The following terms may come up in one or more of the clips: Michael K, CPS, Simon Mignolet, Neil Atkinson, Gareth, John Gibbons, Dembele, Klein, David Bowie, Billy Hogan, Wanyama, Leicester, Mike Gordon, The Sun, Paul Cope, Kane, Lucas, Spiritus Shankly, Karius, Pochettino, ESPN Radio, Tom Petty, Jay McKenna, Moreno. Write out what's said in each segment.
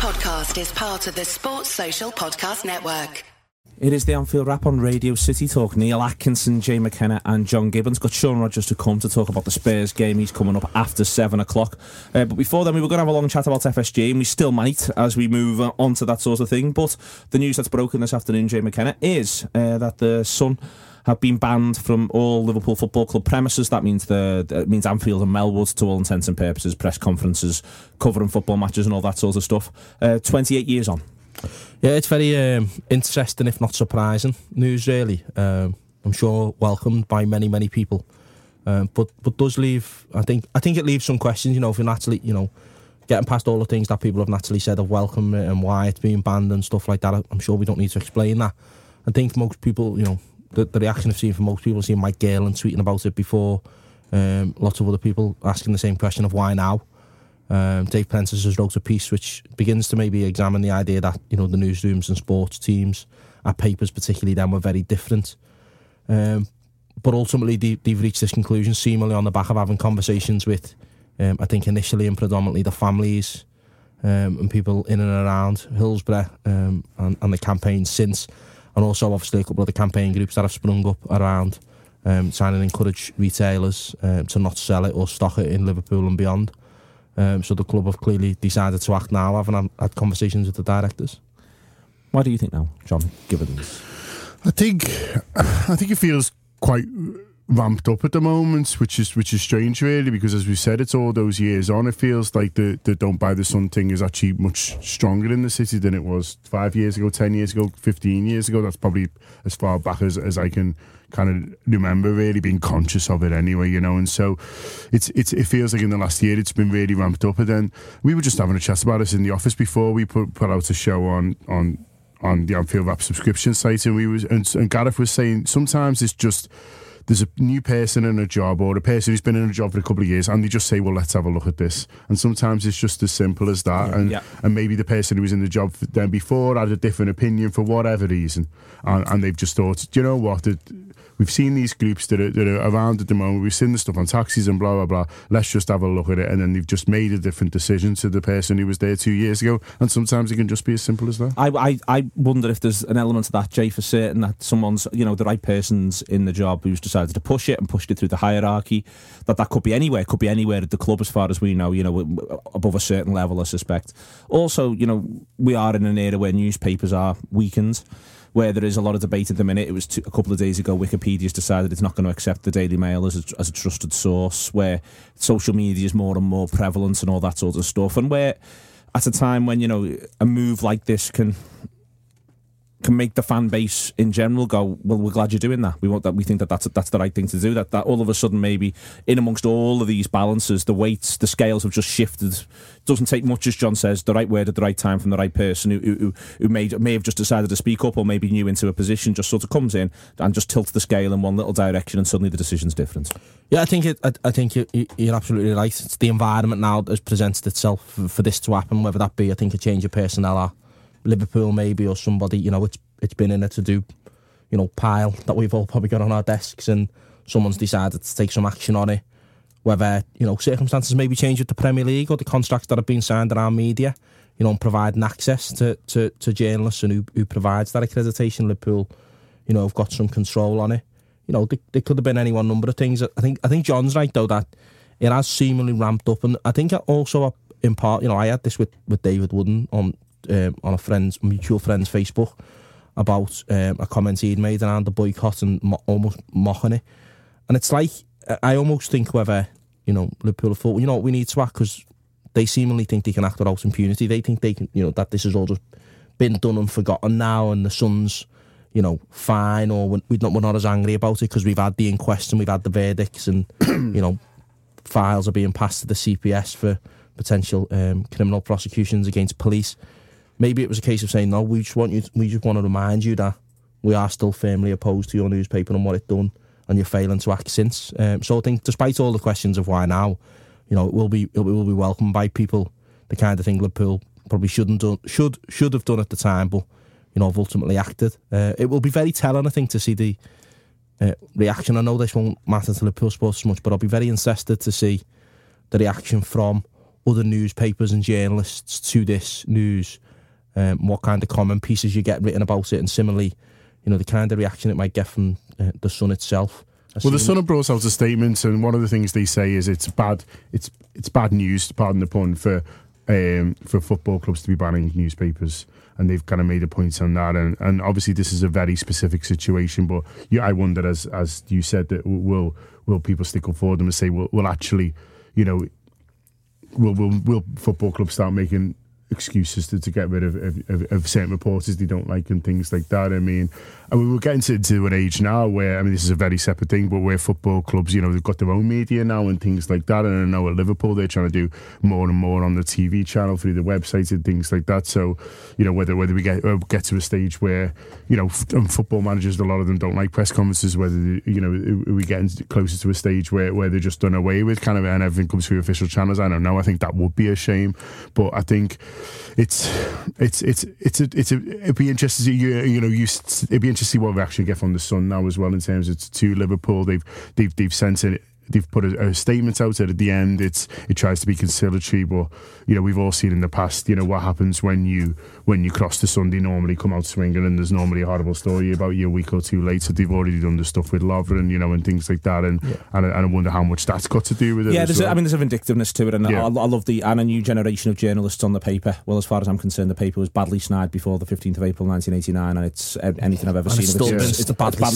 podcast is part of the Sports Social Podcast Network. It is the Anfield Wrap on Radio City Talk. Neil Atkinson, Jay McKenna and John Gibbons. Got Sean Rogers to come to talk about the Spurs game. He's coming up after 7 o'clock. But before then, we were going to have a long chat about FSG, and we still might as we move on to that sort of thing. But the news that's broken this afternoon, Jay McKenna, is that the Son have been banned from all Liverpool Football Club premises. That means that means Anfield and Melwood, to all intents and purposes, press conferences, covering football matches and all that sort of stuff. 28 years on. Yeah, it's very interesting, if not surprising, news really. I'm sure welcomed by many, many people. But does leave, I think it leaves some questions, you know, if you're naturally, you know, getting past all the things that people have naturally said of welcome and why it's being banned and stuff like that. I'm sure we don't need to explain that. I think most people, you know, the reaction I've seen from most people, I've seen Mike Galen tweeting about it before, lots of other people asking the same question of why now. Dave Prentiss has wrote a piece which begins to maybe examine the idea that, you know, the newsrooms and sports teams, our papers particularly then, were very different, but ultimately they've reached this conclusion seemingly on the back of having conversations with I think initially and predominantly the families and people in and around Hillsborough and the campaign since, and also obviously a couple of the campaign groups that have sprung up around trying to encourage retailers to not sell it or stock it in Liverpool and beyond. So the club have clearly decided to act now, having had conversations with the directors. Why do you think now, John Gibbons? I think it feels quite ramped up at the moment, which is strange really, because as we said, it's all those years on. It feels like the don't buy the Sun thing is actually much stronger in the city than it was 5 years ago, 10 years ago, 15 years ago. That's probably as far back as I can kind of remember really being conscious of it anyway, you know. And so it feels like in the last year it's been really ramped up. And then we were just having a chat about this in the office before we put out a show on the Anfield Wrap subscription site, and and Gareth was saying sometimes it's just there's a new person in a job or a person who's been in a job for a couple of years, and they just say, well, let's have a look at this. And sometimes it's just as simple as that. And maybe the person who was in the job then before had a different opinion for whatever reason. And they've just thought, do you know what? We've seen these groups that are around at the moment. We've seen the stuff on taxis and blah, blah, blah. Let's just have a look at it. And then they've just made a different decision to the person who was there 2 years ago. And sometimes it can just be as simple as that. I wonder if there's an element of that, Jay, for certain, that someone's, you know, the right person's in the job who's decided to push it and pushed it through the hierarchy. That could be anywhere. It could be anywhere at the club, as far as we know, you know, above a certain level, I suspect. Also, you know, we are in an era where newspapers are weakened, where there is a lot of debate at the minute. It was a couple of days ago Wikipedia's decided it's not going to accept the Daily Mail as a trusted source, where social media is more and more prevalent and all that sort of stuff, and where at a time when, you know, a move like this can make the fan base in general go, well, we're glad you're doing that. We want that. We think that's the right thing to do. That all of a sudden, maybe in amongst all of these balances, the weights, the scales have just shifted. It doesn't take much, as John says, the right word at the right time from the right person who may have just decided to speak up, or maybe new into a position, just sort of comes in and just tilts the scale in one little direction, and suddenly the decision's different. Yeah, I think you're absolutely right. It's the environment now that has presented itself for this to happen, whether that be, I think, a change of personnel or Liverpool maybe, or somebody, you know, it's been in a to-do, you know, pile that we've all probably got on our desks, and someone's decided to take some action on it, whether, you know, circumstances maybe change with the Premier League or the contracts that have been signed around media, you know, and providing access to journalists and who provides that accreditation. Liverpool, you know, have got some control on it. You know, there could have been any one number of things. I think John's right though, that it has seemingly ramped up, and I think also in part, you know, I had this with David Wooden on a mutual friend's Facebook about a comment he'd made around the boycott and almost mocking it. And it's like, I almost think whether, you know, Liverpool have thought, you know what, we need to act, because they seemingly think they can act without impunity. They think they can, you know, that this has all just been done and forgotten now, and the Sun's, you know, fine, or we're not as angry about it because we've had the inquest and we've had the verdicts, and, you know, files are being passed to the CPS for potential criminal prosecutions against police. Maybe it was a case of saying, no, we just want to remind you that we are still firmly opposed to your newspaper and what it's done, and you're failing to act since. So I think, despite all the questions of why now, you know, it will be welcomed by people, the kind of thing Liverpool probably should have done at the time, but, you know, have ultimately acted. It will be very telling, I think, to see the reaction. I know this won't matter to Liverpool sports much, but I'll be very interested to see the reaction from other newspapers and journalists to this news, what kind of comment pieces you get written about it, and similarly, you know, the kind of reaction it might get from the Sun itself. Well, the Sun have brought out a statement, and one of the things they say is it's bad news, pardon the pun, for football clubs to be banning newspapers. And they've kind of made a point on that, and obviously this is a very specific situation. But I wonder, as you said, that will people stick up for them and say, well, actually, you know, will football clubs start making excuses to get rid of certain reporters they don't like and things like that? I mean, we're getting to an age now where, I mean, this is a very separate thing, but where football clubs, you know, they've got their own media now and things like that. And I know at Liverpool they're trying to do more and more on the TV channel through the websites and things like that. So, you know, whether we get to a stage where, you know, football managers, a lot of them don't like press conferences, whether, you know, we're getting closer to a stage where they're just done away with kind of, and everything comes through official channels. I don't know. I think that would be a shame, but I think it'd be interesting to see, it'd be interesting to see what reaction you get from the Sun now as well in terms of to Liverpool. They've sent it. They've put a statement out at the end. It tries to be conciliatory, but you know, we've all seen in the past, you know, what happens when you cross the Sun. They normally come out swinging, and there's normally a horrible story about you a week or two later. They've already done the stuff with Lovren, you know, and things like that, and I wonder how much that's got to do with it. Yeah, there's a vindictiveness to it, and yeah. I love a new generation of journalists on the paper. Well, as far as I'm concerned, the paper was badly snide before the 15th of April 1989, and it's anything I've ever seen. It's badly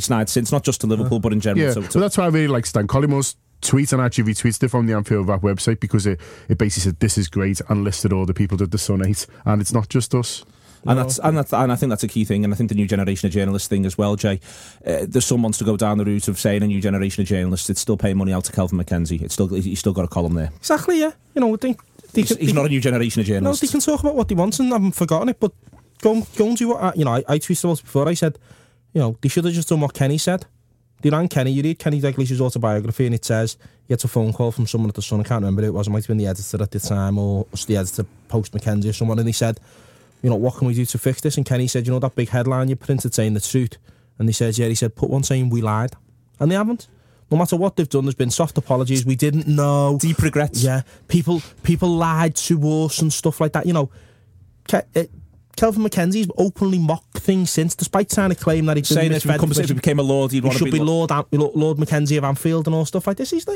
snide since, not just to Liverpool, but in general. Yeah, so that's why I really like Stan Collymoure's tweet, and actually retweeted it from the Anfield Wrap website, because it basically said, "This is great," and listed all the people that the Sun hate, and it's not just us. And I think that's a key thing, and I think the new generation of journalists thing as well, Jay. There's some wants to go down the route of saying a new generation of journalists. It's still paying money out to Kelvin McKenzie. He's still got a column there. Exactly. Yeah. You know, he's not a new generation of journalists. No, they can talk about what they want, and I haven't forgotten it. But go and do what I tweeted about before. I said, you know, they should have just done what Kenny said. They ran Kenny. You read Kenny Dalglish's autobiography, and it says he gets a phone call from someone at the Sun. I can't remember who it was. It might have been the editor at the time, or the editor post McKenzie or someone. And he said, you know, what can we do to fix this? And Kenny said, you know, that big headline you printed saying the truth. And he says, yeah, he said, put one saying we lied. And they haven't. No matter what they've done, there's been soft apologies. We didn't know. Deep regrets. Yeah. People lied to us and stuff like that. You know, Kelvin McKenzie's openly mocked things since, despite trying to claim that he's saying that if he became a lord, he'd want to be Lord Mackenzie of Anfield and all stuff like this. He's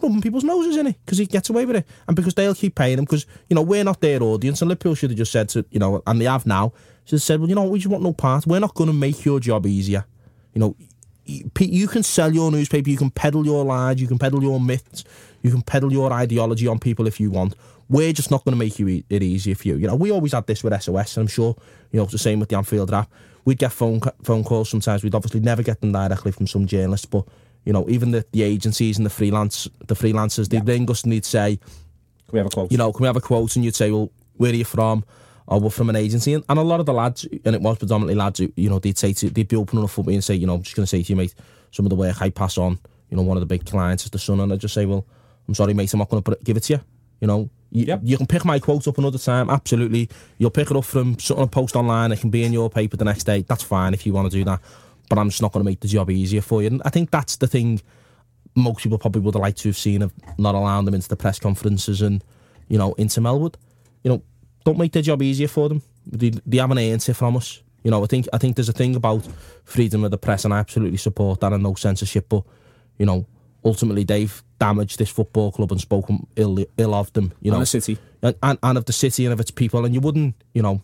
rubbing people's noses in it because he gets away with it, and because they'll keep paying him, because you know we're not their audience. And Liverpool should have just said to, you know, and they have now, should have said, well, you know, we just want no part. We're not going to make your job easier. You know, you can sell your newspaper, you can peddle your lies, you can peddle your myths, you can peddle your ideology on people if you want. We're just not going to make it easier for you. You know, we always had this with SOS, and I'm sure, you know, it's the same with the Anfield Wrap. We'd get phone calls sometimes. We'd obviously never get them directly from some journalists, but, you know, even the agencies and the freelancers, they'd ring us and they'd say, can we have a quote? You know, can we have a quote? And you'd say, well, where are you from? Oh, we're from an agency. And a lot of the lads, and it was predominantly lads, who, you know, they'd be open enough for me and say, you know, I'm just going to say to you, mate, some of the work I pass on, you know, one of the big clients is the Sun, and I'd just say, well, I'm sorry, mate, I'm not going to give it to you, you know. You can pick my quote up another time, absolutely. You'll pick it up from something I post online, it can be in your paper the next day. That's fine if you want to do that, but I'm just not going to make the job easier for you. And I think that's the thing most people probably would have liked to have seen, of not allowing them into the press conferences and, you know, into Melwood. You know, don't make their job easier for them. They haven't earned it from us. You know, I think there's a thing about freedom of the press, and I absolutely support that and no censorship, but, you know, ultimately they've damaged this football club and spoken ill of them, you know, and the city, and of the city and of its people. And you wouldn't, you know,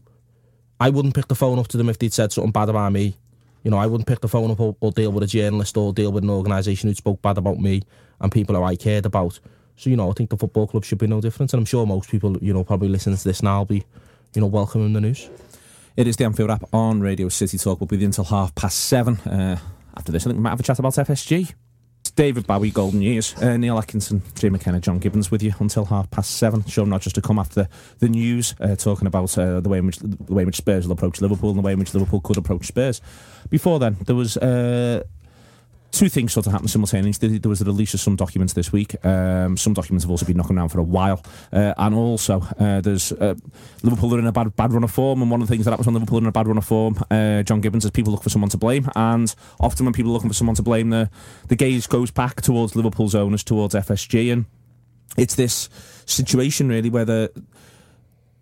I wouldn't pick the phone up to them if they'd said something bad about me. You know, I wouldn't pick the phone up or deal with a journalist or deal with an organisation who spoke bad about me and people who I cared about. So, you know, I think the football club should be no different, and I'm sure most people, you know, probably listening to this now will be, you know, welcoming the news. It is the Anfield Wrap on Radio City Talk. We'll be there until 7:30. After this, I think we might have a chat about FSG. David Bowie, Golden Years. Neil Atkinson, Jay McKenna, John Gibbons with you until 7:30. Sean Rogers to come after the news, talking about the way in which Spurs will approach Liverpool and the way in which Liverpool could approach Spurs. Before then, there was two things sort of happened simultaneously. There was the release of some documents this week. Some documents have also been knocking around for a while. And also, there's Liverpool are in a bad run of form. And one of the things that happens when Liverpool are in a bad run of form, John Gibbons, is people look for someone to blame. And often when people are looking for someone to blame, the gaze goes back towards Liverpool's owners, towards FSG. And it's this situation really whether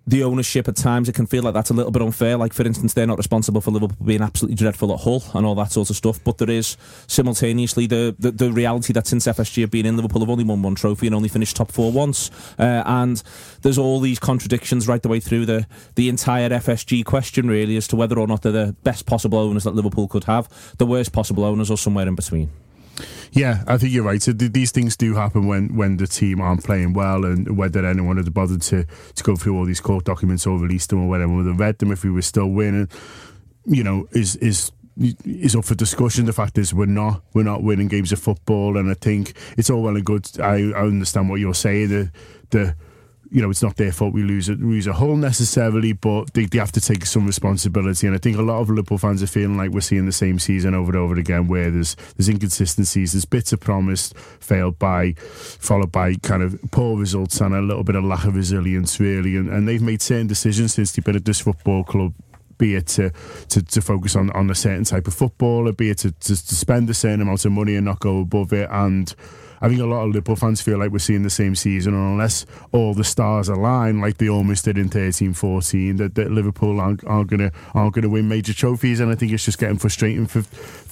the ownership at times, it can feel like that's a little bit unfair. Like, for instance, they're not responsible for Liverpool being absolutely dreadful at Hull and all that sort of stuff. But there is simultaneously the reality that since FSG have been in, Liverpool have only won one trophy and only finished top four once. And there's all these contradictions right the way through the entire FSG question, really, as to whether or not they're the best possible owners that Liverpool could have, the worst possible owners, or somewhere in between. Yeah, I think you're right. So these things do happen when the team aren't playing well, and whether anyone had bothered to go through all these court documents or release them or whether anyone would have read them if we were still winning, you know, is up for discussion. The fact is we're not winning games of football, and I think it's all well and good. I understand what you're saying. You know, it's not their fault we lose a Hull necessarily, but they have to take some responsibility. And I think a lot of Liverpool fans are feeling like we're seeing the same season over and over again, where there's inconsistencies, there's bits of promise followed by kind of poor results and a little bit of lack of resilience, really. And they've made certain decisions since they've been at this football club, be it to focus on a certain type of football, or be it to spend a certain amount of money and not go above it. And I think a lot of Liverpool fans feel like we're seeing the same season, and unless all the stars align like they almost did in 13-14, that Liverpool aren't going to win major trophies. And I think it's just getting frustrating for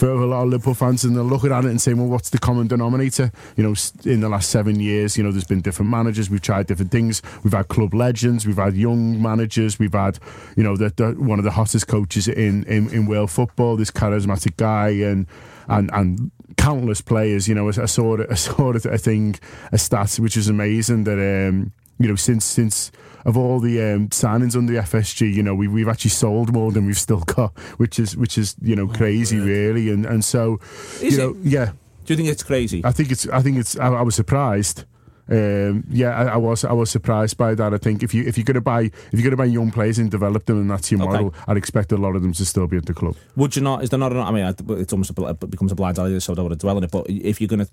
a lot of Liverpool fans, and they're looking at it and saying, well, what's the common denominator? You know, in the last 7 years, you know, there's been different managers, we've tried different things, we've had club legends, we've had young managers, we've had, you know, the one of the hottest coaches in world football, this charismatic guy, and countless players. You know, I saw a stat which is amazing that you know, since of all the signings under the FSG, you know, we've actually sold more than we've still got, which is you know, crazy, really. And so is, you know, yeah. Do you think it's crazy? I think it's. I was surprised. I was surprised by that. I think if you're gonna buy young players and develop them, and that's your model, okay, I'd expect a lot of them to still be at the club. Would you not? Is there not? I mean, it's almost becomes a blind alley, so I don't want to dwell on it. But if you're gonna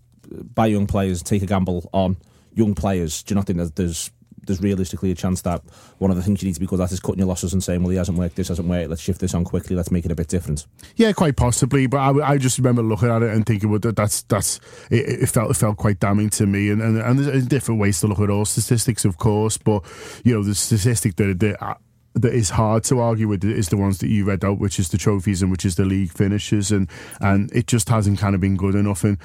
buy young players, take a gamble on young players, do you not think that there's realistically a chance that one of the things you need to be good at is cutting your losses and saying, well, he hasn't worked, this hasn't worked, let's shift this on quickly, let's make it a bit different? Yeah, quite possibly, but I just remember looking at it and thinking, well, it felt quite damning to me, and there's different ways to look at all statistics, of course, but, you know, the statistic that is hard to argue with is the ones that you read out, which is the trophies and which is the league finishes, and it just hasn't kind of been good enough. And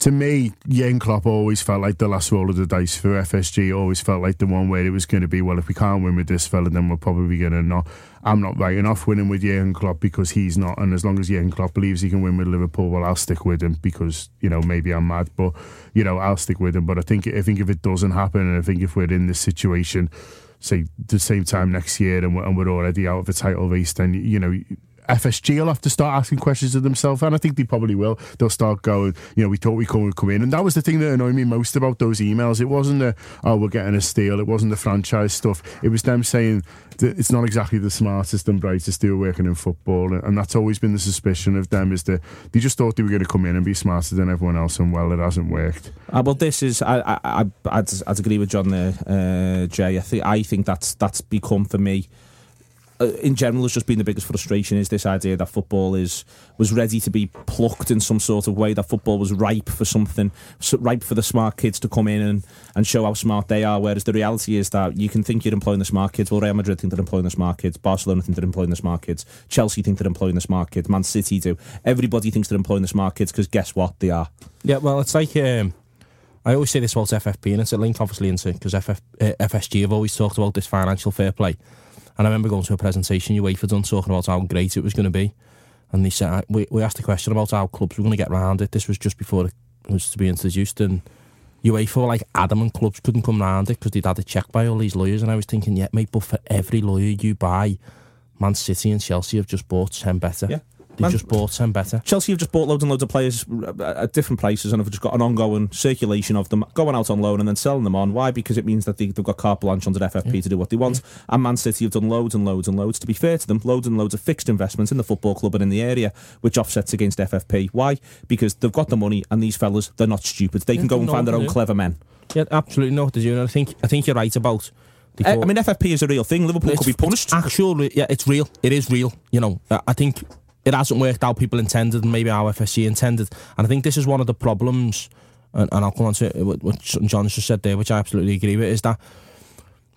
to me, Jürgen Klopp always felt like the last roll of the dice for FSG, always felt like the one where it was going to be, well, if we can't win with this fella, then we're probably going to not. I'm not writing off winning with Jürgen Klopp because he's not, and as long as Jürgen Klopp believes he can win with Liverpool, well, I'll stick with him because, you know, maybe I'm mad, but, you know, I'll stick with him. But I think if it doesn't happen, and I think if we're in this situation, say, the same time next year, and we're already out of a title race, then, you know, FSG will have to start asking questions of themselves, and I think they probably will. They'll start going, you know, we thought we couldn't come in, and that was the thing that annoyed me most about those emails. It wasn't the, oh, we're getting a steal, it wasn't the franchise stuff, it was them saying that it's not exactly the smartest and brightest they were working in football, and that's always been the suspicion of them, is that they just thought they were going to come in and be smarter than everyone else, and well, it hasn't worked. Well, this is, I'd agree with John there, Jay. I think that's become, for me, in general, has just been the biggest frustration, is this idea that football was ready to be plucked in some sort of way, that football was ripe for something, ripe for the smart kids to come in and show how smart they are, whereas the reality is that you can think you're employing the smart kids. Well, Real Madrid think they're employing the smart kids, Barcelona think they're employing the smart kids, Chelsea think they're employing the smart kids, Man City do. Everybody thinks they're employing the smart kids, because guess what, they are. Yeah, well, it's like, I always say this about FFP, and it's a link obviously into, because FSG have always talked about this financial fair play. And I remember going to a presentation UEFA done talking about how great it was going to be. And they said, we asked a question about how clubs were going to get round it. This was just before it was to be introduced. And UEFA were like adamant clubs couldn't come round it because they'd had it checked by all these lawyers. And I was thinking, yeah, mate, but for every lawyer you buy, Man City and Chelsea have just bought 10 better. Yeah. They've just bought 10 better. Chelsea have just bought loads and loads of players at different places and have just got an ongoing circulation of them going out on loan and then selling them on. Why? Because it means that they've got carte blanche under FFP to do what they want. And Man City have done loads and loads and loads, to be fair to them, loads and loads of fixed investments in the football club and in the area, which offsets against FFP. Why? Because they've got the money, and these fellas, they're not stupid. They can go and find their own clever men. Yeah, absolutely not. I think you're right about... I mean, FFP is a real thing. Liverpool could be punished. Actually, yeah, it's real. It is real. You know, I think... it hasn't worked how people intended and maybe how FSG intended. And I think this is one of the problems and I'll come on to what John's just said there, which I absolutely agree with, is that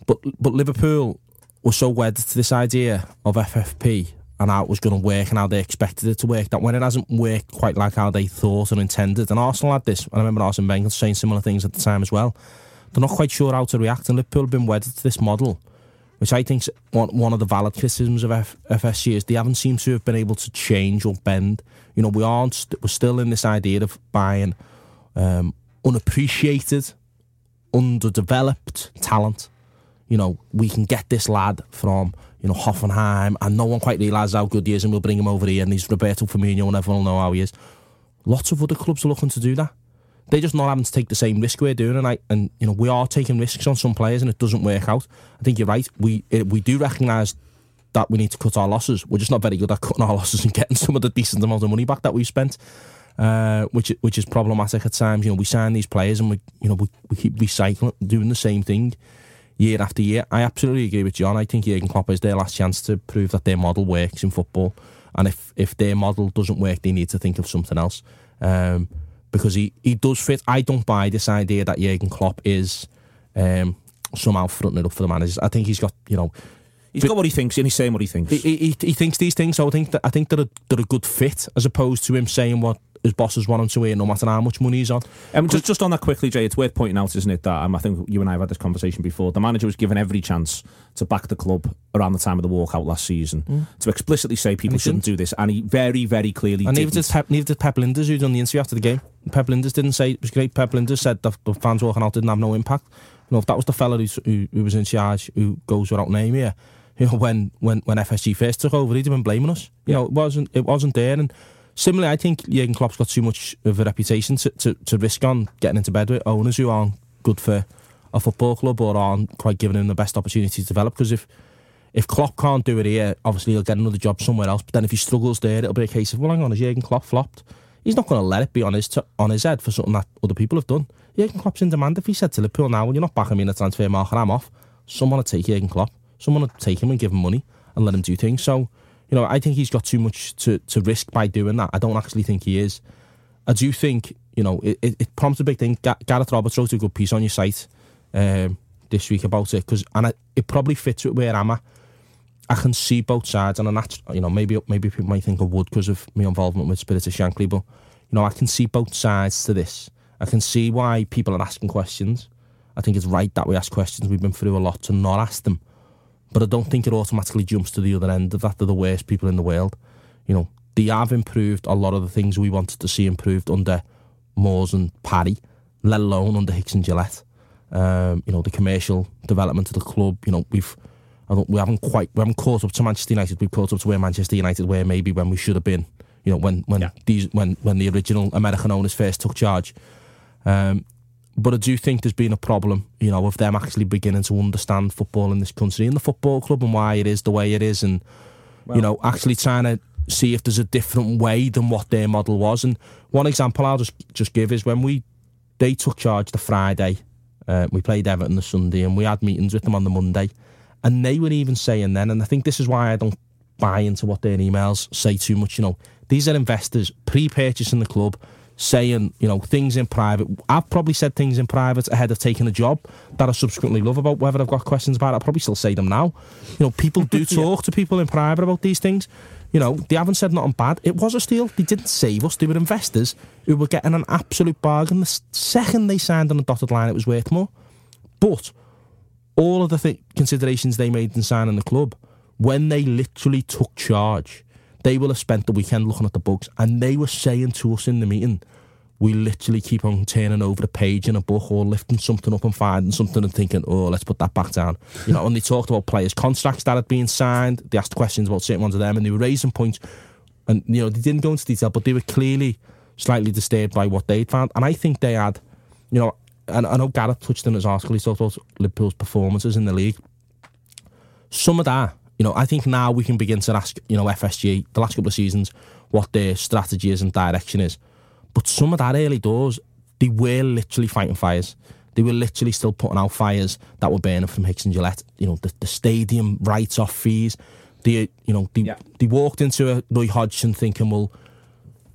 but Liverpool were so wed to this idea of FFP and how it was going to work and how they expected it to work, that when it hasn't worked quite like how they thought and intended, and Arsenal had this, and I remember Arsene Wenger saying similar things at the time as well, they're not quite sure how to react, and Liverpool have been wedded to this model, which I think is one of the valid criticisms of FSG is they haven't seemed to have been able to change or bend. You know, we're still in this idea of buying unappreciated, underdeveloped talent. You know, we can get this lad from, you know, Hoffenheim, and no one quite realises how good he is, and we'll bring him over here, and he's Roberto Firmino, and everyone will know how he is. Lots of other clubs are looking to do that. They're just not having to take the same risk we're doing, and you know, we are taking risks on some players, and it doesn't work out. I think you're right. We do recognise that we need to cut our losses. We're just not very good at cutting our losses and getting some of the decent amount of money back that we've spent, which is problematic at times. You know, we sign these players, and we keep recycling, doing the same thing year after year. I absolutely agree with John. I think Jürgen Klopp is their last chance to prove that their model works in football, and if their model doesn't work, they need to think of something else. Because he does fit. I don't buy this idea that Jürgen Klopp is somehow fronting it up for the managers. I think he's got, you know, he's got what he thinks, and he's saying what he thinks. He thinks these things. So I think they're a good fit, as opposed to him saying what his bosses want him to hear, no matter how much money he's on. Just on that quickly, Jay, it's worth pointing out, isn't it, that I think you and I have had this conversation before. The manager was given every chance to back the club around the time of the walkout last season, to explicitly say people shouldn't do this, and he very, very clearly didn't. Neither did Pep Lijnders, who done the interview after the game. Pep Lijnders didn't say it was great. Pep Lijnders said that the fans walking out didn't have no impact. You know, if that was the fella who was in charge, who goes without name here, you know, when FSG first took over, he'd have been blaming us. You know, it wasn't there. And similarly, I think Jürgen Klopp's got too much of a reputation to risk on getting into bed with owners who aren't good for a football club or aren't quite giving him the best opportunity to develop. Because if Klopp can't do it here, obviously he'll get another job somewhere else. But then if he struggles there, it'll be a case of, well, hang on, has Jürgen Klopp flopped? He's not going to let it be on his head for something that other people have done. Jürgen Klopp's in demand. If he said to Liverpool now, well, you're not backing me in the transfer market, I'm off, someone will take Jürgen Klopp. Someone will take him and give him money and let him do things. So, you know, I think he's got too much to risk by doing that. I don't actually think he is. I do think, you know, it prompts a big thing. Gareth Roberts wrote a good piece on your site this week about it, because it probably fits with where I'm at. I can see both sides, and that's, you know, maybe people might think I would because of my involvement with Spiritus Shankly, but, you know, I can see both sides to this. I can see why people are asking questions. I think it's right that we ask questions. We've been through a lot to not ask them. But I don't think it automatically jumps to the other end of that. They're the worst people in the world. You know, they have improved a lot of the things we wanted to see improved under Moores and Parry, let alone under Hicks and Gillette. You know, the commercial development of the club. You know, we haven't caught up to Manchester United. We've caught up to where Manchester United were maybe when we should have been. You know, when the original American owners first took charge. But I do think there's been a problem, you know, of them actually beginning to understand football in this country and the football club and why it is the way it is, and, you know, actually trying to see if there's a different way than what their model was. And one example I'll just give is when they took charge the Friday, we played Everton the Sunday, and we had meetings with them on the Monday, and they were even saying then, and I think this is why I don't buy into what their emails say too much, you know, these are investors pre-purchasing the club, saying, you know, things in private. I've probably said things in private ahead of taking a job that I subsequently love about. Whether I've got questions about it, I'll probably still say them now. You know, people do talk to people in private about these things. You know, they haven't said nothing bad. It was a steal. They didn't save us. They were investors who were getting an absolute bargain. The second they signed on the dotted line, it was worth more. But all of the considerations they made in signing the club, when they literally took charge, they will have spent the weekend looking at the books, and they were saying to us in the meeting, we literally keep on turning over a page in a book or lifting something up and finding something and thinking, oh, let's put that back down. You know, and they talked about players' contracts that had been signed. They asked questions about certain ones of them, and they were raising points. And, you know, they didn't go into detail, but they were clearly slightly disturbed by what they'd found. And I think they had, you know, and I know Gareth touched in his article, he talked about Liverpool's performances in the league. Some of that, you know, I think now we can begin to ask, you know, FSG, the last couple of seasons, what their strategy is and direction is. But some of that early doors, they were literally fighting fires. They were literally still putting out fires that were burning from Hicks and Gillette. You know, the stadium write-off fees. They walked into a Roy Hodgson thinking, well,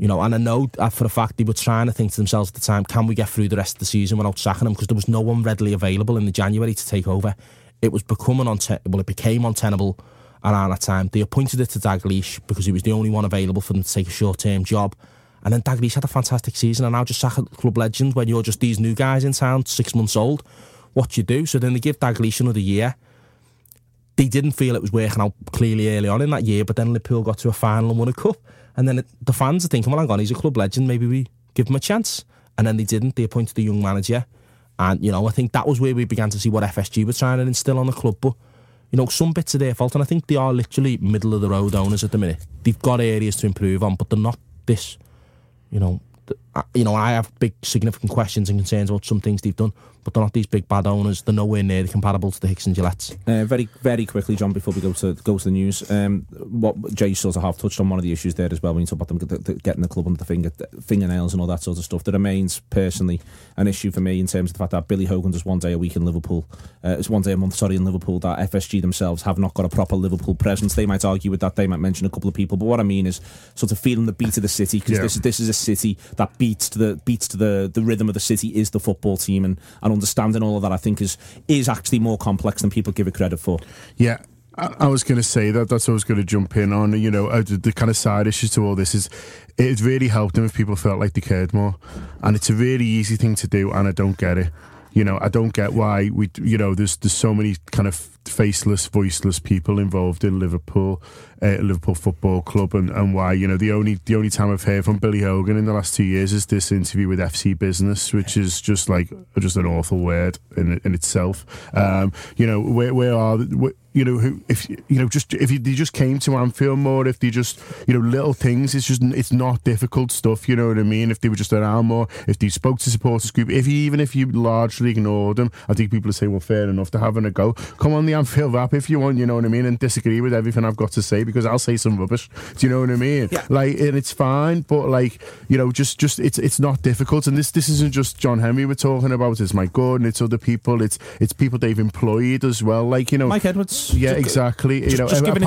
You know, and I know for a fact they were trying to think to themselves at the time, can we get through the rest of the season without sacking him? Because there was no one readily available in the January to take over. It was becoming it became untenable around that time. They appointed it to Dalglish because he was the only one available for them to take a short-term job. And then Dalglish had a fantastic season, and now just sack a club legend when you're just these new guys in town, 6 months old. What do you do? So then they give Dalglish another year. They didn't feel it was working out clearly early on in that year, but then Liverpool got to a final and won a cup. And then the fans are thinking, well, hang on, he's a club legend, maybe we give him a chance. And then they didn't. They appointed a young manager. And, you know, I think that was where we began to see what FSG were trying to instill on the club. But, you know, some bits are their fault, and I think they are literally middle-of-the-road owners at the minute. They've got areas to improve on, but they're not this, you know, I have big, significant questions and concerns about some things they've done, but they're not these big, bad owners. They're nowhere near comparable to the Hicks and Gillettes. Very, very quickly, John, before we go to the news, what Jay sort of half touched on one of the issues there as well, when you talk about them getting the club under the fingernails and all that sort of stuff. That remains, personally, an issue for me in terms of the fact that Billy Hogan does one day a month in Liverpool, that FSG themselves have not got a proper Liverpool presence. They might argue with that, they might mention a couple of people, but what I mean is sort of feeling the beat of the city, because this is a city that beats to the rhythm of the city is the football team, and understanding all of that, I think, is actually more complex than people give it credit for. Yeah, I was going to say that. That's what I was going to jump in on. You know, the kind of side issues to all this is it really helped them if people felt like they cared more, and it's a really easy thing to do, and I don't get it. You know, I don't get why we, you know, there's so many kind of faceless, voiceless people involved in Liverpool Football Club, and why, you know, the only time I've heard from Billy Hogan in the last 2 years is this interview with FC Business, which is just an awful word in itself. You know, where you know, if they just came to Anfield more, if they just, you know, little things, it's not difficult stuff, you know what I mean? If they were just around more, if they spoke to supporters group, even if you largely ignored them, I think people would say, well, fair enough, they're having a go. Come on the Anfield Wrap if you want, you know what I mean, and disagree with everything I've got to say because I'll say some rubbish. Do you know what I mean? Yeah. Like, and it's fine, but like, you know, just it's not difficult, and this isn't just John Henry we're talking about, it's Mike Gordon, it's other people, it's people they've employed as well, like, you know, Mike Edwards. Yeah, exactly. Apart from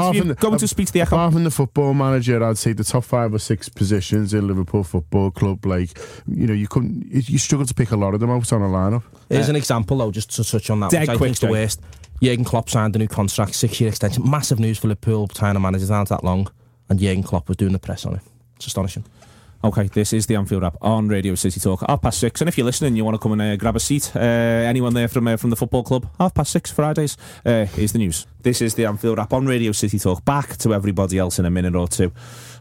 the football manager, I'd say the top 5 or 6 positions in Liverpool Football Club, like, you know, you struggle to pick a lot of them out on a lineup. Here's an example, though, just to touch on that, which I think's the worst. Jürgen Klopp signed a new contract, 6-year extension. Massive news for Liverpool, time of managers aren't that long, and Jürgen Klopp was doing the press on it. It's astonishing. Okay, this is the Anfield Wrap on Radio City Talk. 6:30, and if you're listening, you want to come and grab a seat. Anyone there from the football club? 6:30 Fridays. Here's the news. This is the Anfield Wrap on Radio City Talk. Back to everybody else in a minute or two.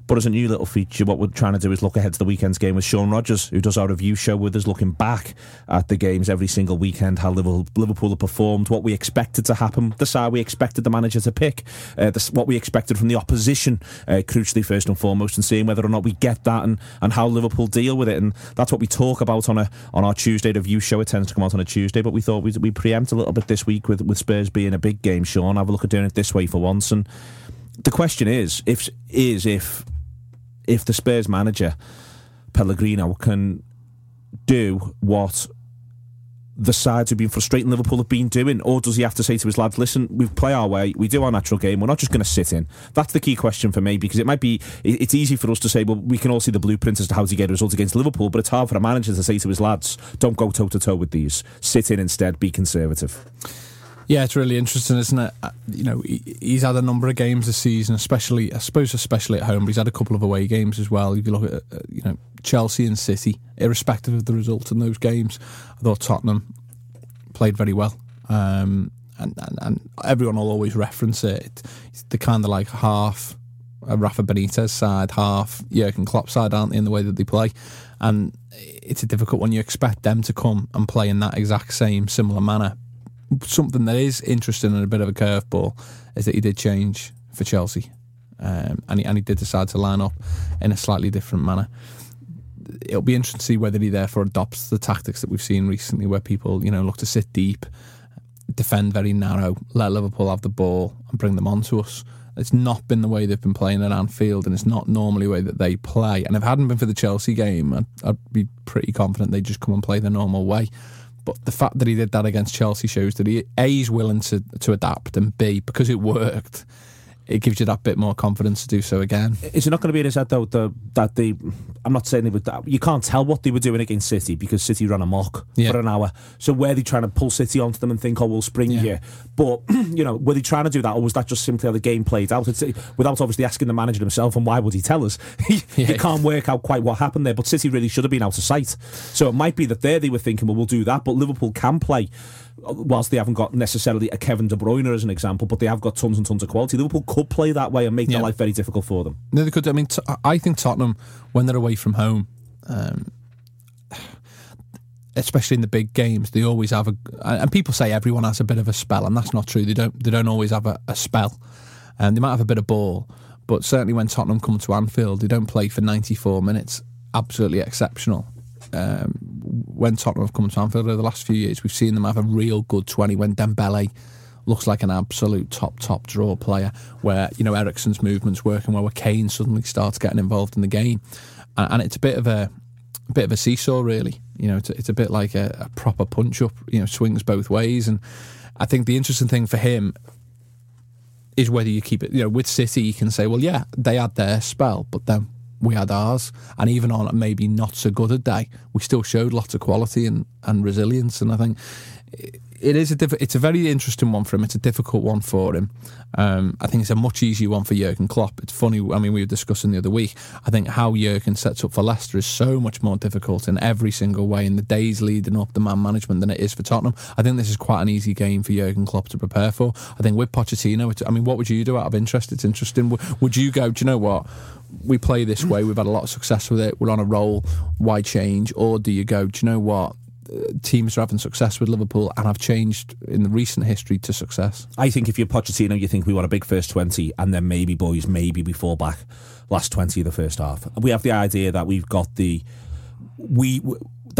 But as a new little feature, what we're trying to do is look ahead to the weekend's game with Sean Rogers, who does our review show with us, looking back at the games every single weekend, how Liverpool have performed, what we expected to happen, the side we expected the manager to pick, what we expected from the opposition, crucially first and foremost, and seeing whether or not we get that and how Liverpool deal with it. And that's what we talk about on our Tuesday review show. It tends to come out on a Tuesday, but we thought we'd preempt a little bit this week with Spurs being a big game, Sean. Have a look at doing it this way for once. And the question is if the Spurs manager, Pellegrino, can do what the sides who've been frustrating Liverpool have been doing, or does he have to say to his lads, listen, we play our way, we do our natural game, we're not just going to sit in. That's the key question for me, because it's easy for us to say, well, we can all see the blueprint as to how to get a result against Liverpool, but it's hard for a manager to say to his lads, don't go toe-to-toe with these, sit in instead, be conservative. Yeah, it's really interesting, isn't it? You know, he's had a number of games this season, especially at home, but he's had a couple of away games as well. If you look at, you know, Chelsea and City, irrespective of the result in those games, I thought Tottenham played very well. And everyone will always reference it. It's the kind of like half a Rafa Benitez side, half Jurgen Klopp side, aren't they, in the way that they play? And it's a difficult one. You expect them to come and play in that exact same similar manner. Something that is interesting and a bit of a curveball is that he did change for Chelsea, and he did decide to line up in a slightly different manner. It'll be interesting to see whether he therefore adopts the tactics that we've seen recently, where people, you know, look to sit deep, defend very narrow, let Liverpool have the ball and bring them on to us. It's not been the way they've been playing at Anfield, and it's not normally the way that they play. And if it hadn't been for the Chelsea game, I'd be pretty confident they'd just come and play the normal way. But the fact that he did that against Chelsea shows that he, A, is willing to adapt, and B, because it worked, it gives you that bit more confidence to do so again. Is it not going to be in his head, though, that they... I'm not saying they would... You can't tell what they were doing against City because City ran amok for an hour. So were they trying to pull City onto them and think, oh, we'll spring here? But, you know, were they trying to do that, or was that just simply how the game played out? It's, without obviously asking the manager himself, and why would he tell us? You can't work out quite what happened there, but City really should have been out of sight. So it might be that they were thinking, well, we'll do that, but Liverpool can play... Whilst they haven't got necessarily a Kevin De Bruyne as an example, but they have got tons and tons of quality. Liverpool could play that way and make their life very difficult for them. No, they could. I mean, I think Tottenham, when they're away from home, especially in the big games, they always have a... And people say everyone has a bit of a spell, and that's not true. They don't always have a spell. They might have a bit of ball, but certainly when Tottenham come to Anfield, they don't play for 94 minutes. Absolutely exceptional. When Tottenham have come to Anfield over the last few years, we've seen them have a real good 20 when Dembele looks like an absolute top draw player, where, you know, Eriksen's movement's working well, where Kane suddenly starts getting involved in the game, and it's a bit of a seesaw, really. You know, it's a bit like a proper punch up, you know, swings both ways. And I think the interesting thing for him is whether you keep it, you know, with City you can say, well, yeah, they had their spell, but then we had ours, and even on maybe not so good a day, we still showed lots of quality and resilience. And I think it's a very interesting one for him. It's a difficult one for him. I think it's a much easier one for Jürgen Klopp. It's funny, I mean, we were discussing the other week, I think how Jürgen sets up for Leicester is so much more difficult in every single way in the days leading up, the man management, than it is for Tottenham. I think this is quite an easy game for Jürgen Klopp to prepare for. I think with Pochettino, I mean, what would you do out of interest? It's interesting. Would you go, do you know what? We play this way, we've had a lot of success with it, we're on a roll, why change? Or do you go, do you know what? Teams are having success with Liverpool and have changed in the recent history to success. I think if you're Pochettino, you think we want a big first 20, and then maybe, boys, maybe we fall back last 20 of the first half. We have the idea that we've got that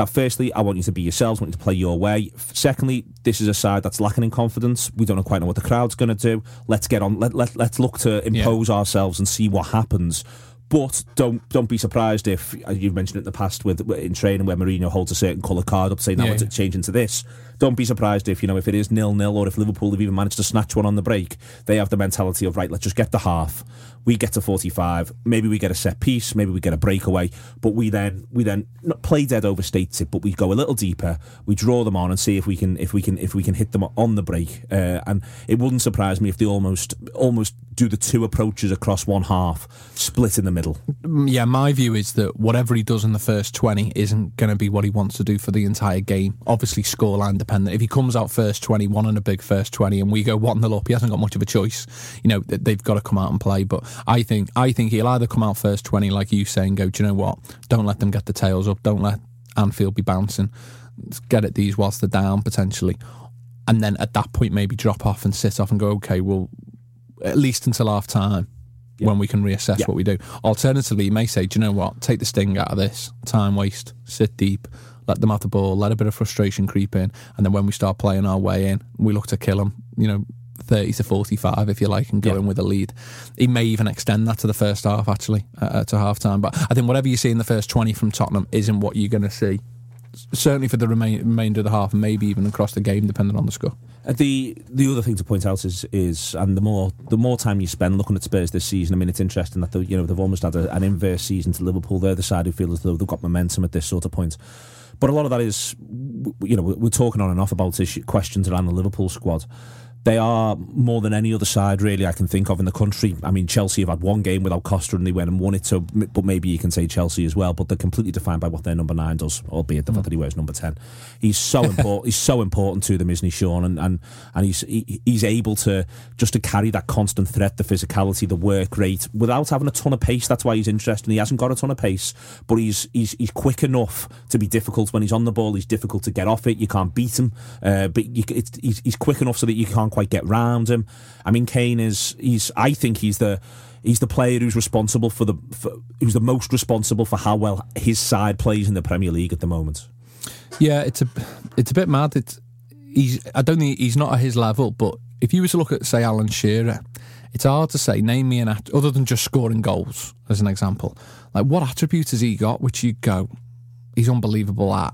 firstly, I want you to be yourselves, I want you to play your way. Secondly, this is a side that's lacking in confidence. We don't quite know what the crowd's going to do. Let's get on. Let's look to impose ourselves and see what happens. But don't be surprised if, as you've mentioned it in the past in training where Moreno holds a certain colour card up saying, now it's changing to this. Don't be surprised if, you know, if it is 0-0 or if Liverpool have even managed to snatch one on the break, they have the mentality of, right, let's just get the half. We get to 45, maybe we get a set piece, maybe we get a breakaway, but we then not play dead, overstates it, but we go a little deeper, we draw them on and see if we can hit them on the break. And it wouldn't surprise me if they almost do the two approaches across one half, split in the middle. Yeah, my view is that whatever he does in the first 20 isn't going to be what he wants to do for the entire game. Obviously, scoreline dependent. If he comes out first 21 and a big first 20 and we go 1-0 up, he hasn't got much of a choice. You know, they've got to come out and play, but I think he'll either come out first 20 like you say and go, do you know what, don't let them get the tails up, don't let Anfield be bouncing, let's get at these whilst they're down potentially, and then at that point maybe drop off and sit off and go, okay, well, at least until half time when we can reassess what we do. Alternatively, you may say, do you know what, take the sting out of this, time waste, sit deep, let them have the ball, let a bit of frustration creep in, and then when we start playing our way in, we look to kill them, you know, 30 to 45 if you like, and go in with a lead. He may even extend that to the first half actually, to half time. But I think whatever you see in the first 20 from Tottenham isn't what you're going to see, certainly for the remainder of the half, and maybe even across the game depending on the score. The other thing to point out is and the more time you spend looking at Spurs this season, I mean, it's interesting that they've almost had an inverse season to Liverpool. They're the side who feel as though they've got momentum at this sort of point. But a lot of that is, you know, we're talking on and off about questions around the Liverpool squad. They are, more than any other side, really, I can think of in the country. I mean, Chelsea have had one game without Costa and they went and won it, so, but maybe you can say Chelsea as well, but they're completely defined by what their number 9 does, albeit the fact that he wears number 10. He's so important He's so important to them, isn't he, Sean? And he's able to, just to carry that constant threat, the physicality, the work rate, without having a ton of pace. That's why he's interesting. He hasn't got a ton of pace, but he's quick enough to be difficult. When he's on the ball, he's difficult to get off it. You can't beat him, but he's quick enough so that you can't quite get round him. I mean, Kane is, I think he's the player who's responsible who's the most responsible for how well his side plays in the Premier League at the moment. Yeah, it's a bit mad. I don't think he's not at his level, but if you were to look at, say, Alan Shearer, it's hard to say, name me an attribute, other than just scoring goals, as an example. Like, what attribute has he got, which you go, he's unbelievable at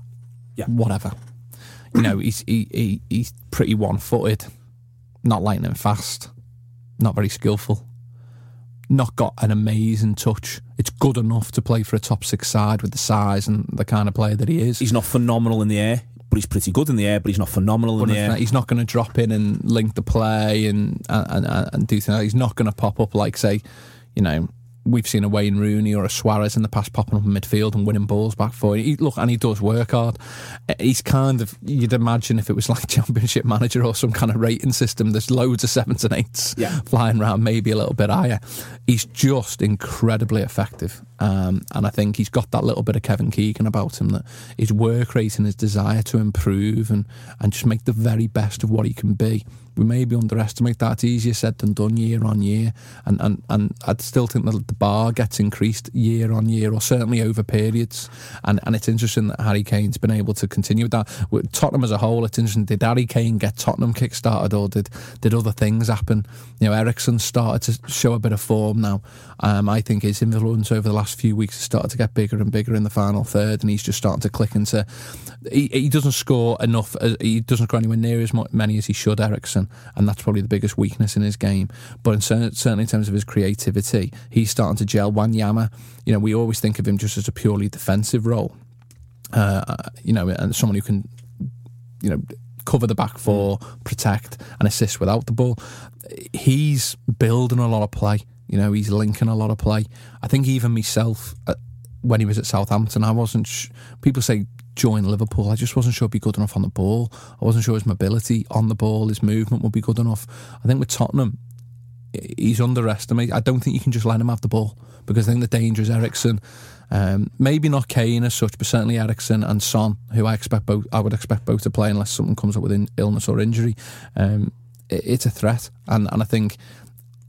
whatever. You know, he's pretty one-footed. Not lightning fast, not very skillful, not got an amazing touch. It's good enough to play for a top six side with the size and the kind of player that he is. He's not phenomenal in the air, but he's pretty good in the air, but he's not phenomenal in the air. He's not going to drop in and link the play and do things. He's not going to pop up like, say, you know, we've seen a Wayne Rooney or a Suarez in the past popping up in midfield and winning balls back for you. Look, and he does work hard. He's kind of, you'd imagine if it was like Championship Manager or some kind of rating system, there's loads of 7s and 8s flying around, maybe a little bit higher. He's just incredibly effective. And I think he's got that little bit of Kevin Keegan about him, that his work rate and his desire to improve and just make the very best of what he can be. We maybe underestimate that. It's easier said than done year on year. And I'd still think that the bar gets increased year on year, or certainly over periods. And it's interesting that Harry Kane's been able to continue with that. With Tottenham as a whole, it's interesting. Did Harry Kane get Tottenham kickstarted, or did other things happen? You know, Ericsson started to show a bit of form now. I think his influence over the last few weeks has started to get bigger and bigger in the final third, and he's just starting to click into... He doesn't score enough. He doesn't score anywhere near as many as he should, Ericsson. And that's probably the biggest weakness in his game. But certainly in terms of his creativity, he's starting to gel. Wanyama, you know, we always think of him just as a purely defensive role, you know, and someone who can, you know, cover the back four, protect and assist without the ball. He's building a lot of play, you know, he's linking a lot of play. I think even myself, when he was at Southampton, I wasn't... people say... join Liverpool. I just wasn't sure he'd be good enough on the ball. I wasn't sure his mobility on the ball, his movement would be good enough. I think with Tottenham, he's underestimated. I don't think you can just let him have the ball, because I think the danger is Ericsson. Maybe not Kane as such, but certainly Ericsson and Son, who I would expect both to play unless something comes up with illness or injury. It's a threat, and I think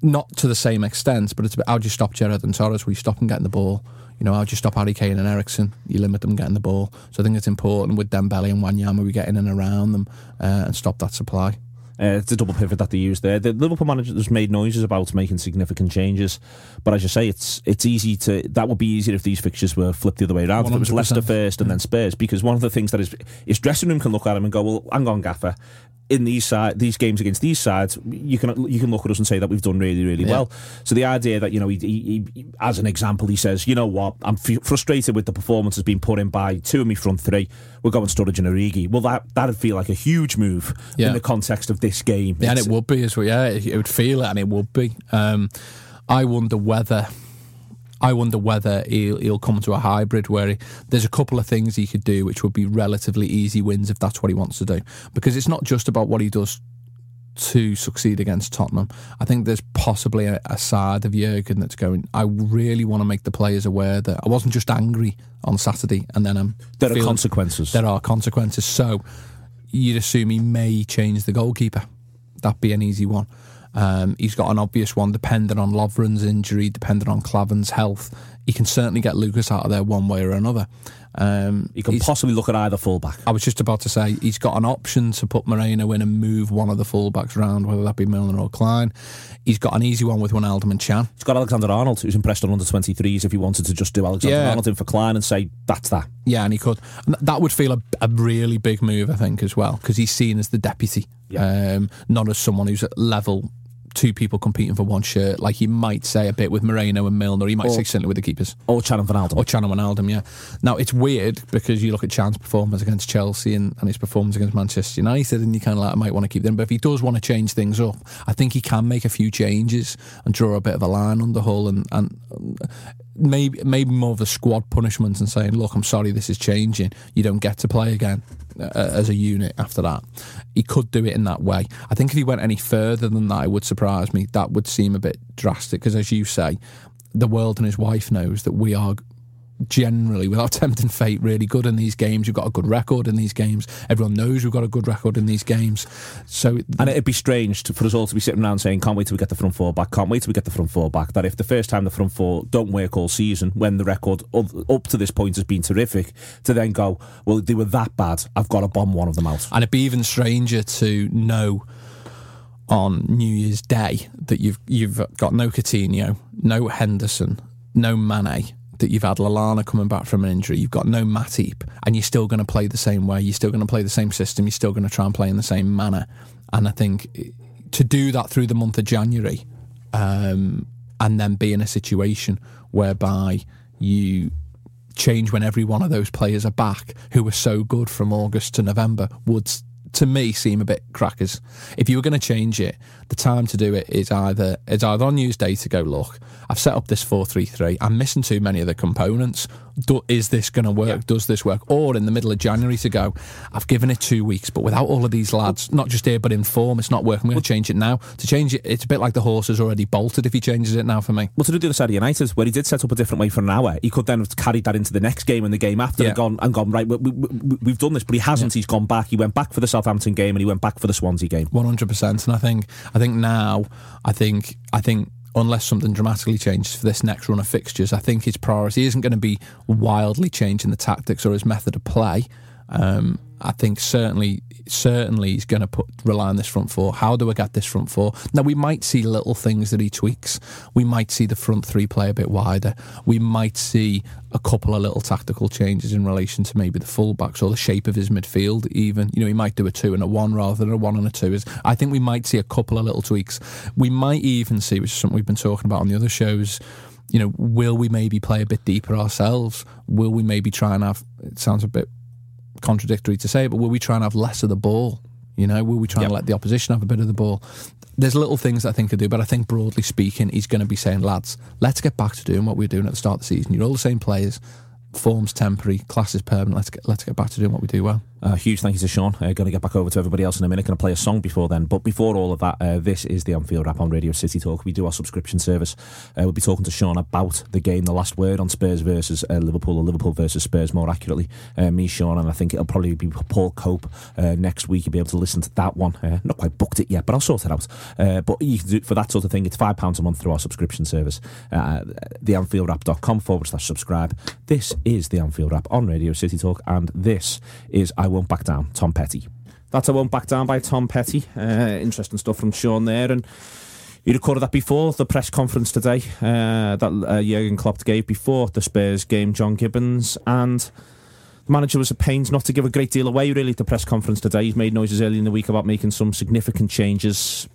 not to the same extent, but it's about how do you stop Gerrard and Torres? Will you stop him getting the ball? You know, how do you stop Harry Kane and Ericsson? You limit them getting the ball. So I think it's important with Dembele and Wanyama, we get in and around them and stop that supply. It's a double pivot that they used there. The Liverpool manager has made noises about making significant changes, but as you say, it's easy to... that would be easier if these fixtures were flipped the other way around. If it was Leicester first and then Spurs, because one of the things that is dressing room can look at him and go, well, hang on, Gaffer, in these games against these sides, you can look at us and say that we've done really, really well. So the idea that, you know, he as an example, he says, you know what, I'm frustrated with the performance that's been put in by two of my front three. We're going Sturridge and Origi. Well, that'd feel like a huge move in the context of this game. Yeah, and it would be as well. Yeah, it would feel it, and it would be. I wonder whether he'll come to a hybrid where there's a couple of things he could do which would be relatively easy wins if that's what he wants to do. Because it's not just about what he does to succeed against Tottenham. I think there's possibly a side of Jürgen that's going, I really want to make the players aware that I wasn't just angry on Saturday and then there are consequences. There are consequences. So you'd assume he may change the goalkeeper. That'd be an easy one. He's got an obvious one, depending on Lovren's injury, depending on Klavan's health. He can certainly get Lucas out of there one way or another. He can possibly look at either fullback. I was just about to say, he's got an option to put Moreno in and move one of the fullbacks round, whether that be Milner or Klein. He's got an easy one with Wijnaldum and Chan. He's got Alexander-Arnold, who's impressed on under-23s, if he wanted to just do Alexander-Arnold in for Klein and say, that's that. Yeah, and he could. And that would feel a really big move, I think, as well, because he's seen as the deputy, not as someone who's at level... two people competing for one shirt, like he might say a bit with Moreno and Milner, he might say certainly with the keepers. Or Chan and Wijnaldum. Now, it's weird, because you look at Chan's performance against Chelsea and his performance against Manchester United, and you kind of like, I might want to keep them, but if he does want to change things up, I think he can make a few changes and draw a bit of a line under Hull and maybe more of the squad punishment and saying, look, I'm sorry, this is changing. You don't get to play again as a unit after that. He could do it in that way. I think if he went any further than that, it would surprise me. That would seem a bit drastic, because as you say, the world and his wife knows that we are generally, without tempting fate, really good in these games. We've got a good record in these games. Everyone knows we've got a good record in these games. So, and it'd be strange for us all to be sitting around saying, can't wait till we get the front four back, can't wait till we get the front four back. That if the first time the front four don't work all season, when the record up to this point has been terrific, to then go, well, they were that bad, I've got to bomb one of them out. And it'd be even stranger to know on New Year's Day that you've got no Coutinho, no Henderson, no Mane, that you've had Lallana coming back from an injury, you've got no Matip, and you're still going to play the same way, you're still going to play the same system, you're still going to try and play in the same manner. And I think to do that through the month of January, and then be in a situation whereby you change when every one of those players are back who were so good from August to November would, to me, seem a bit crackers. If you were going to change it, the time to do it is either on Newsday to go, look, I've set up this 4-3-3, I'm missing too many of the components, is this going to work, does this work? Or in the middle of January to go, I've given it 2 weeks, but without all of these lads, not just here but in form, it's not working, we're going to change it now. To change it, it's a bit like the horse has already bolted if he changes it now for me. Well, to do the other side of United, where he did set up a different way for an hour, he could then have carried that into the next game and the game after and gone, right, we've done this, but he hasn't. He's gone back, he went back for the Southampton game and he went back for the Swansea game. 100%. And I think now, unless something dramatically changes for this next run of fixtures, I think his priority isn't going to be wildly changing the tactics or his method of play. I think certainly he's going to rely on this front four. How do I get this front four? Now, we might see little things that he tweaks. We might see the front three play a bit wider. We might see a couple of little tactical changes in relation to maybe the fullbacks or the shape of his midfield even. You know, he might do a 2 and a 1 rather than a 1 and a 2. I think we might see a couple of little tweaks. We might even see, which is something we've been talking about on the other shows, you know, will we maybe play a bit deeper ourselves? Will we maybe try and have, it sounds a bit contradictory to say, but will we try and have less of the ball? You know, will we try and let the opposition have a bit of the ball? There's little things that I think he'll do, but I think broadly speaking, he's going to be saying, lads, let's get back to doing what we were doing at the start of the season. You're all the same players. Form's temporary, class is permanent. Let's get back to doing what we do well. Huge thank you to Sean. Going to get back over to everybody else in a minute. Going to play a song before then. But before all of that, this is the Anfield Wrap on Radio City Talk. We do our subscription service. We'll be talking to Sean about the game, the last word on Spurs versus Liverpool, or Liverpool versus Spurs more accurately. Me, Sean, and I think it'll probably be Paul Cope next week. You'll be able to listen to that one. Not quite booked it yet, but I'll sort it out. But you can do for that sort of thing. It's £5 a month through our subscription service. TheAnfieldWrap.com/subscribe. This is the Anfield Wrap on Radio City Talk, and this is I Won't Back Down, Tom Petty. That's I Won't Back Down by Tom Petty. Interesting stuff from Sean there, and he recorded that before the press conference today that Jürgen Klopp gave before the Spurs game, John Gibbons, and the manager was at pains not to give a great deal away really at the press conference today. He's made noises early in the week about making some significant changes.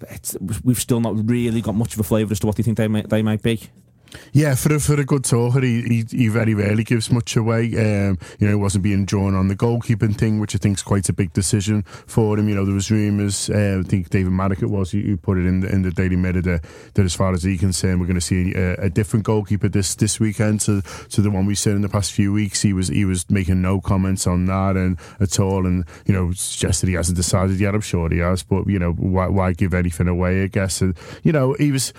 We've still not really got much of a flavour as to what they think they might be. Yeah, for a good talker, he very rarely gives much away. You know, he wasn't being drawn on the goalkeeping thing, which I think is quite a big decision for him. You know, there was rumours, I think David Marrick it was, who put it in the Daily Mail, that as far as he's concerned, we're going to see a different goalkeeper this weekend to the one we've seen in the past few weeks. He was making no comments on that and at all, and, you know, suggested he hasn't decided yet. I'm sure he has, but, you know, why give anything away, I guess. And, you know, he was.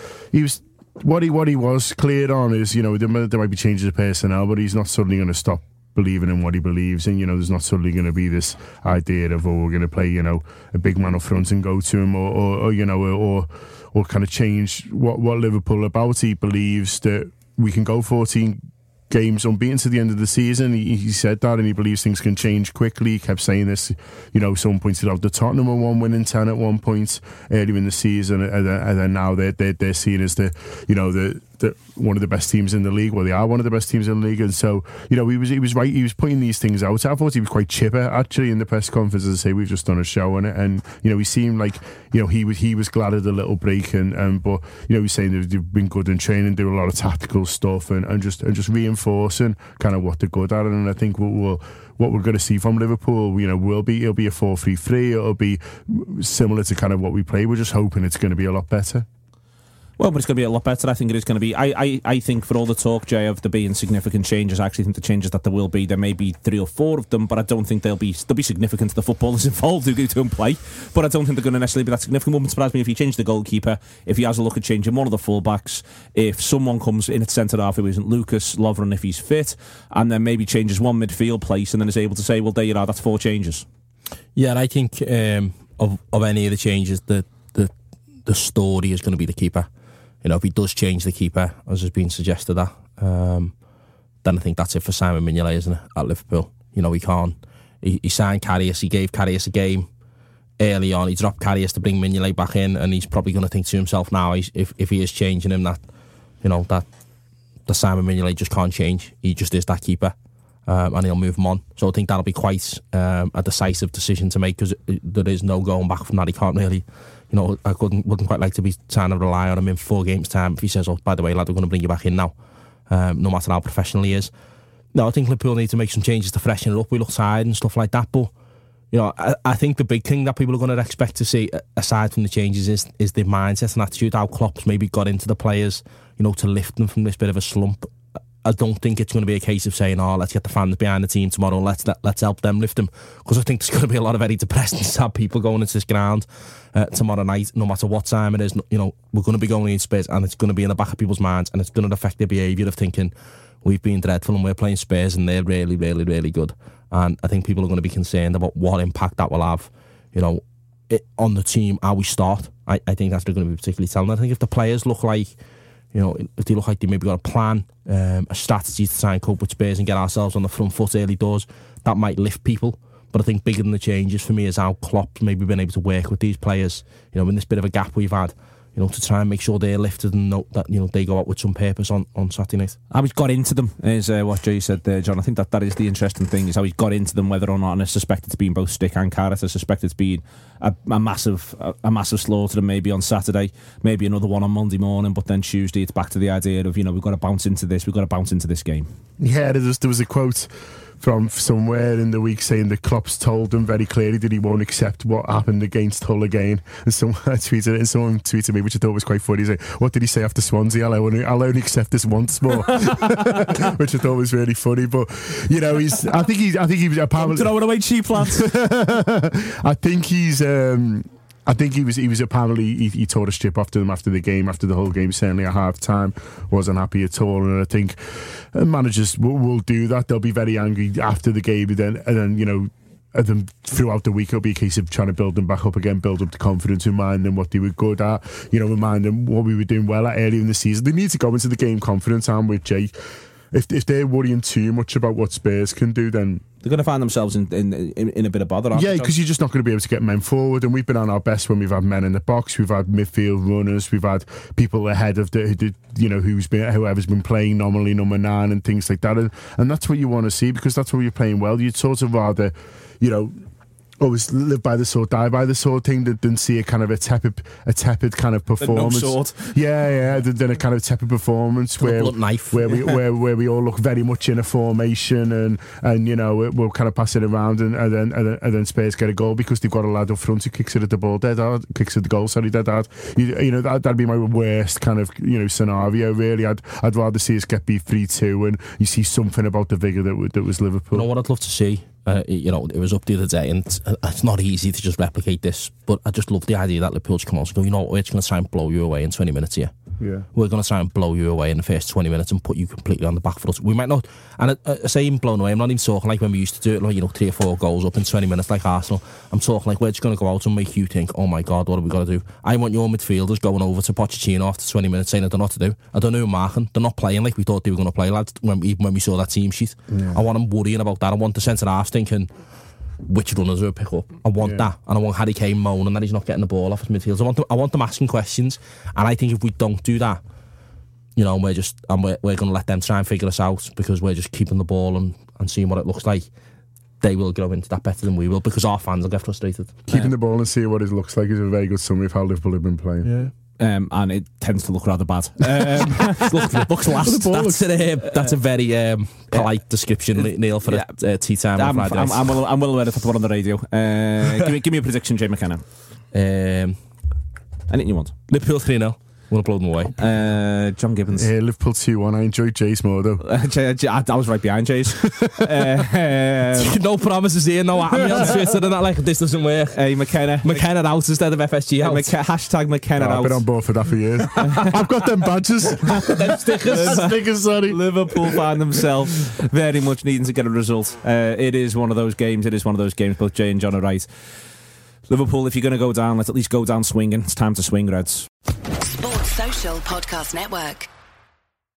What he was cleared on is, you know, there might be changes of personnel, but he's not suddenly going to stop believing in what he believes in. You know, there's not suddenly going to be this idea of, we're going to play, you know, a big man up front and go to him, or you know, or kind of change what Liverpool about. He believes that we can go 14 games unbeaten to the end of the season. He said that, and he believes things can change quickly. He kept saying this. You know, someone pointed out the Tottenham were 1-10 at one point earlier in the season, and then now they're seen as the one of the best teams in the league. Well, they are one of the best teams in the league, and so, you know, he was right. He was putting these things out. I thought he was quite chipper actually in the press conference. As I say, we've just done a show on it, and, you know, he seemed like, you know, he was glad at a little break, and but, you know, he's saying they've been good in training, do a lot of tactical stuff, and just reinforcing kind of what they're good at. And I think what we're going to see from Liverpool, you know, it'll be a 4-3-3. It'll be similar to kind of what we play. We're just hoping it's going to be a lot better. Well, but it's going to be a lot better. I think it is going to be. I think for all the talk, Jay, of there being significant changes, I actually think the changes that there will be, there may be 3 or 4 of them, but I don't think they'll be significant to the footballers involved who go to and play. But I don't think they're going to necessarily be that significant. It wouldn't surprise me if he changed the goalkeeper, if he has a look at changing one of the fullbacks, if someone comes in at centre half who isn't Lucas, Lovren if he's fit, and then maybe changes one midfield place, and then is able to say, well, there you are, that's 4 changes. Yeah, and I think of any of the changes, the story is going to be the keeper. You know, if he does change the keeper, as has been suggested that, then I think that's it for Simon Mignolet, isn't it, at Liverpool? You know, he can't. He signed Karius, he gave Karius a game early on, he dropped Karius to bring Mignolet back in, and he's probably going to think to himself now, if he is changing him, that, you know, that Simon Mignolet just can't change. He just is that keeper, and he'll move him on. So I think that'll be quite a decisive decision to make, because there is no going back from that. He can't really you know, I wouldn't quite like to be trying to rely on him in 4 games' time if he says, oh, by the way, lad, we're going to bring you back in now, no matter how professional he is. No, I think Liverpool need to make some changes to freshen it up. We look tired and stuff like that, but, you know, I think the big thing that people are going to expect to see, aside from the changes, is their mindset and attitude, how Klopp's maybe got into the players, you know, to lift them from this bit of a slump. I don't think it's going to be a case of saying, oh, let's get the fans behind the team tomorrow, let's help them lift them, because I think there's going to be a lot of very depressed and sad people going into this ground tomorrow night, no matter what time it is. You know, we're going to be going in Spurs, and it's going to be in the back of people's minds, and it's going to affect their behaviour of thinking, we've been dreadful and we're playing Spurs and they're really, really, really good. And I think people are going to be concerned about what impact that will have, you know, on the team, how we start. I think that's going to be particularly telling. I think if the players look like, you know, if they look like they maybe got a plan, a strategy to try and cope with Spurs and get ourselves on the front foot early doors, that might lift people. But I think bigger than the changes for me is how Klopp's maybe been able to work with these players, you know, in this bit of a gap we've had, you know, to try and make sure they're lifted and know that, you know, they go out with some purpose on Saturday night. How he's got into them is what Jay said there, John. I think that is the interesting thing, is how he's got into them, whether or not, and I suspect it's been both stick and carrot. I suspect it's been a massive slaughter, and maybe on Saturday, maybe another one on Monday morning, but then Tuesday it's back to the idea of, you know, we've got to bounce into this game. Yeah, there was a quote from somewhere in the week saying that Klopp's told him very clearly that he won't accept what happened against Hull again. And someone tweeted me, which I thought was quite funny. He's like, what did he say after Swansea? I'll only accept this once more, which I thought was really funny. But, you know, I think he was apparently throwing away cheap lads. I think he tore a strip off to them after the whole game, certainly at half time. Wasn't happy at all, and I think managers will do that. They'll be very angry after the game, and then you know, and then throughout the week it'll be a case of trying to build them back up again, build up the confidence, remind them what they were good at, you know, remind them what we were doing well at earlier in the season. They need to go into the game confident. I'm with Jake. If they're worrying too much about what Spurs can do, then they're going to find themselves in a bit of bother. Yeah, because you're just not going to be able to get men forward. And we've been on our best when we've had men in the box, we've had midfield runners, we've had people ahead of whoever's been playing nominally number 9 and things like that. And that's what you want to see, because that's where you're playing well. You'd sort of rather, you know, always live by the sword, die by the sword thing, than see a kind of a tepid kind of performance. No sword. Yeah, than a kind of tepid performance where we all look very much in a formation and you know, we'll kind of pass it around and then Spurs get a goal because they've got a lad up front who kicks it at the goal dead hard. You know, that'd be my worst kind of, you know, scenario really. I'd rather see us get beat 3-2 and you see something about the vigour that was Liverpool. You know what I'd love to see? You know, it was up the other day, and it's not easy to just replicate this, but I just love the idea that Liverpool come on and go, you know what, we're just going to try and blow you away in 20 minutes here. Yeah. We're going to try and blow you away in the first 20 minutes and put you completely on the back foot. We might not, and I say even blown away, I'm not even talking like when we used to do it, like, you know, 3 or 4 goals up in 20 minutes like Arsenal. I'm talking like we're just going to go out and make you think, oh my God, what have we got to do? I want your midfielders going over to Pochettino after 20 minutes saying I don't know what to do. I don't know who I'm marking. They're not playing like we thought they were going to play, lads, when we saw that team sheet. Yeah. I want them worrying about that. I want the centre-half thinking which runners will pick up. I want that, and I want Harry Kane moaning that he's not getting the ball off his midfield. I want them asking questions, and I think if we don't do that, you know, we're going to let them try and figure us out because we're just keeping the ball and seeing what it looks like. They will grow into that better than we will because our fans will get frustrated. Keeping the ball and seeing what it looks like is a very good summary of how Liverpool have been playing. Yeah. And it tends to look rather bad. Look, the book's last. That's a very polite description, Neil, for a tea time on Friday. I'm well aware of that one on the radio. Give me a prediction, Jay McKenna. Anything you want. Liverpool 3-0. We'll blow them away. John Gibbons. Liverpool 2-1. I enjoyed Jay's more though. I was right behind Jay's. No promises here. No, I'm on Twitter and that, like, this doesn't work. Hey, McKenna out instead of FSG out. Hashtag McKenna out. I've been on board for that for years. I've got them badges. Them stickers, sorry. Liverpool find themselves very much needing to get a result. It is one of those games. Both Jay and John are right. Liverpool, if you're going to go down, let's at least go down swinging. It's time to swing, Reds. Sports Social Podcast Network.